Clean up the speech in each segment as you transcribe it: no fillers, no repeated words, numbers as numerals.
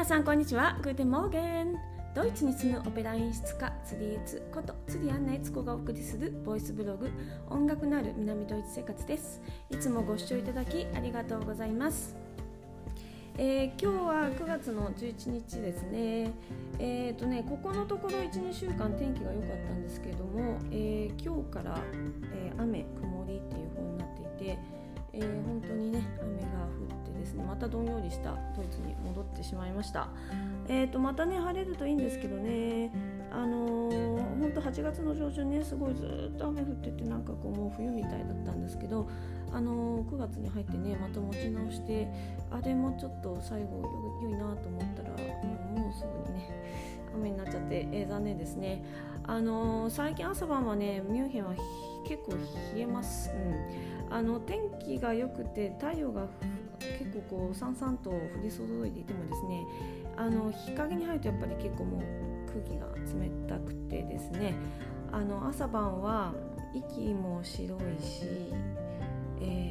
皆さんこんにちは。グーテンモーゲン。ドイツに住むオペラ演出家ツリエツことツリアンナエツコがお送りするボイスブログ音楽なる南ドイツ生活です。いつもご視聴いただきありがとうございます。今日は9月の11日ですね。ここのところ 1,2 週間天気が良かったんですけれども、今日から、雨曇りっていう風になっていて、本当にね雨が降ってですね、またどんよりしたドイツに戻ってしまいました。またね晴れるといいんですけどね、本当8月の上旬ねすごいずっと雨降ってて、なんかこうもう冬みたいだったんですけど、9月に入ってねまた持ち直して、あれもちょっと最後良いなと思ったらもうすぐにね雨になっちゃって、残念ですね。最近朝晩はねミュンヘンは結構冷えます、天気が良くて太陽が結構こうさんさんと降り注いでいてもですね、日陰に入るとやっぱり結構もう空気が冷たくてですね、朝晩は息も白いし、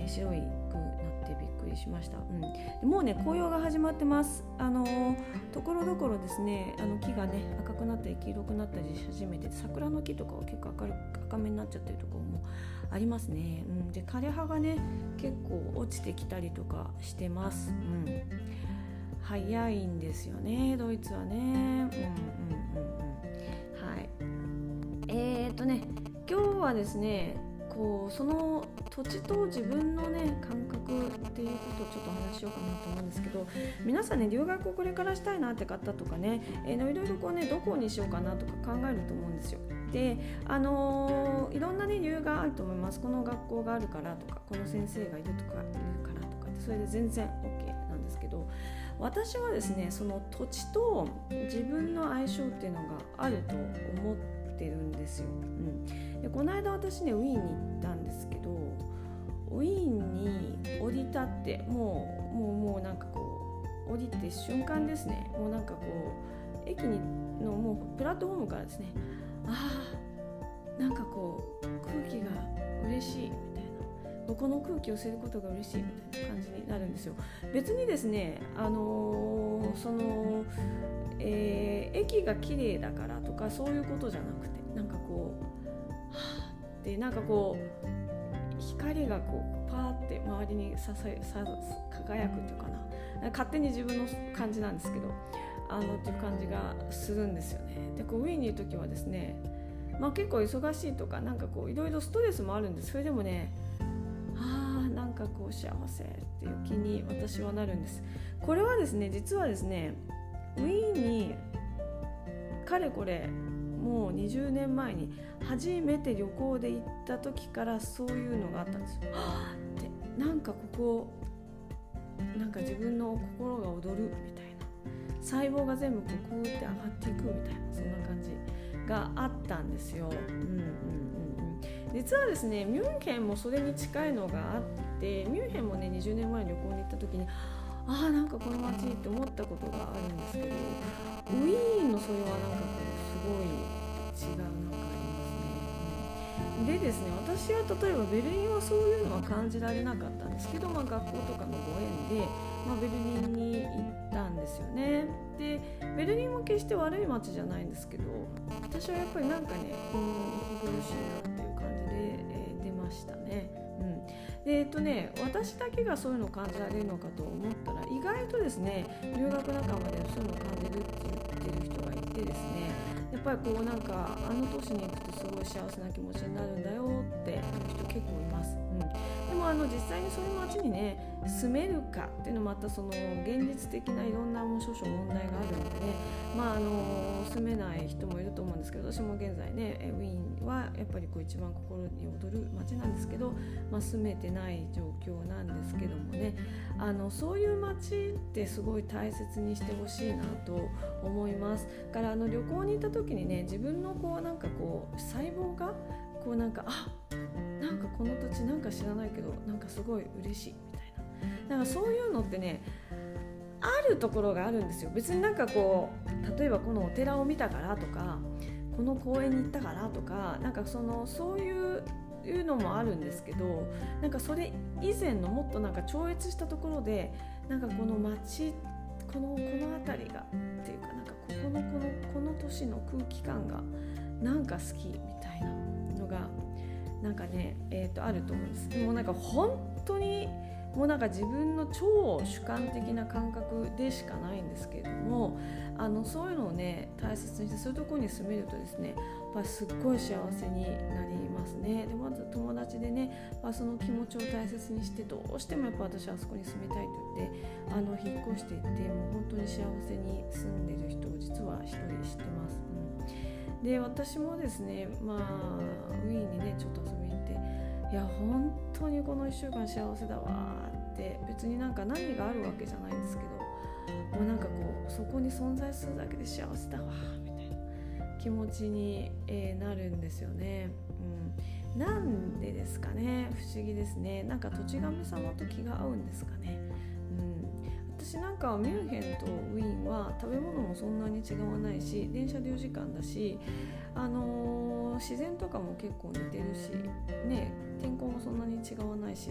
白いくなってびっくりしました。もうね紅葉が始まってます。ところどころですね、木がね赤くなったり黄色くなったりし始めて、桜の木とかは結構赤めになっちゃってるところもありますね。で枯れ葉がね結構落ちてきたりとかしてます。早いんですよねドイツはね。はい。今日はですねこうその土地と自分のね感覚っていうことをちょっとお話しようかなと思うんですけど、皆さんね留学をこれからしたいなって方とかね、いろいろこうねどこにしようかなとか考えると思うんですよ。でいろんなね理由があると思います。この学校があるからとか、この先生がいるとかいるからとか、それで全然 OK なんですけど、私はですねその土地と自分の相性っていうのがあると思ってるんですよ。でこの間私ねウィーンに行ったんですけど、ウィーンに降り立ってもうなんかこう降りて瞬間ですね、もうなんかこう駅のもうプラットフォームからですね、なんかこう空気が嬉しいみたいな、ここの空気を吸えることが嬉しいみたいな感じになるんですよ。別にですね駅が綺麗だからとかそういうことじゃなくて、なんかこうでなんかこう光がこうパーって周りに輝くというかな、勝手に自分の感じなんですけどっていう感じがするんですよね。でこうウィーンにいる時はですね、結構忙しいとかなんかこういろいろストレスもあるんです。それでもねなんかこう幸せっていう気に私はなるんです。これはですね実はですねウィーンにかれこれもう20年前に初めて旅行で行った時からそういうのがあったんですよ。なんかここなんか自分の心が踊るみたいな、細胞が全部こうって上がっていくみたいな、そんな感じがあったんですよ。実はですねミュンヘンもそれに近いのがあって、ミュンヘンもね20年前に旅行に行った時になんかこの街って思ったことがあるんですけど、ウィーンのそれはなんかこうすごい違うなんかありますね。でですね私は例えばベルリンはそういうのは感じられなかったんですけど、学校とかのご縁で、ベルリンに行ったんですよね。でベルリンも決して悪い街じゃないんですけど、私はやっぱりなんかね息苦しいなっていう感じで、出ましたね。で私だけがそういうのを感じられるのかと思ったら、意外とですね留学仲間でそういうのを感じるって言ってる人がいてですね、やっぱりこうなんか年に行くとすごい幸せな気持ちになるんだよっていう人結構います。でも実際にそういう街にね住めるかっていうのもまたその現実的ないろんなもう少々問題があるのでね、住めない人もいると思うんですけど、私も現在ねウィーンはやっぱりこう一番心に躍る街なんですけど、住めてない状況なんですけどもね、そういう街ってすごい大切にしてほしいなと思います。だから旅行に行った時にね自分のこうなんかこう細胞がこうなんかなんかこの土地なんか知らないけどなんかすごい嬉しいみたいな、なんかそういうのってねあるところがあるんですよ。別になんかこう例えばこのお寺を見たからとかこの公園に行ったからとかなんかそういうのもあるんですけど、なんかそれ以前のもっとなんか超越したところでなんかこの街この辺りがっていうか、なんかこの年の空気感がなんか好きみたいなのがなんかね、あると思うんです。でもなんか本当にもうなんか自分の超主観的な感覚でしかないんですけれども、そういうのをね大切にして、そういうところに住めるとですね、やっぱりすっごい幸せになりますね。でまず友達でね、その気持ちを大切にして、どうしてもやっぱ私はあそこに住みたいと言って引っ越していって、もう本当に幸せに住んでる人を実は一人知ってます。で私もですね、ウィーンにねちょっと遊びに行って、いや本当にこの1週間幸せだわって、別になんか何があるわけじゃないんですけど、もうなんかこうそこに存在するだけで幸せだわみたいな気持ちに、なるんですよね、うん、なんでですかね、不思議ですね。なんか土地神様と気が合うんですかね、私なんかミュンヘンとウィーンは食べ物もそんなに違わないし、電車で4時間だし、自然とかも結構似てるし、ね、天候もそんなに違わないし、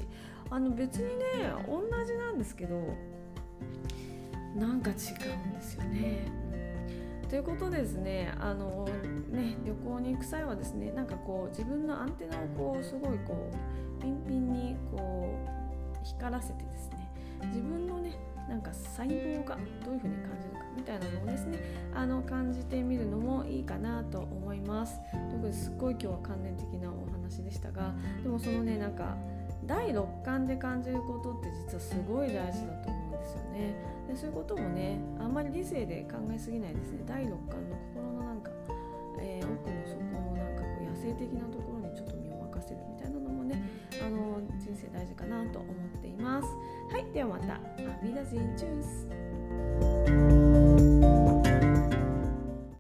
別にね同じなんですけど、なんか違うんですよね。ということですね、ね、旅行に行く際はですね、なんかこう自分のアンテナをこうすごいこうピンピンにこう光らせてですね、自分のねなんか細胞がどういう風に感じるかみたいなのをですね、感じてみるのもいいかなと思います。ということで、すっごい今日は観念的なお話でしたが、でもそのねなんか第六感で感じることって実はすごい大事だと思うんですよね。でそういうこともね、あんまり理性で考えすぎないですね。第六感の心のなんか、奥の底のなんかこう野生的なところにちょっと身を任せるみたいなのもね、人生大事かなと思っています。はい、ではまた。アビダゼンチュース。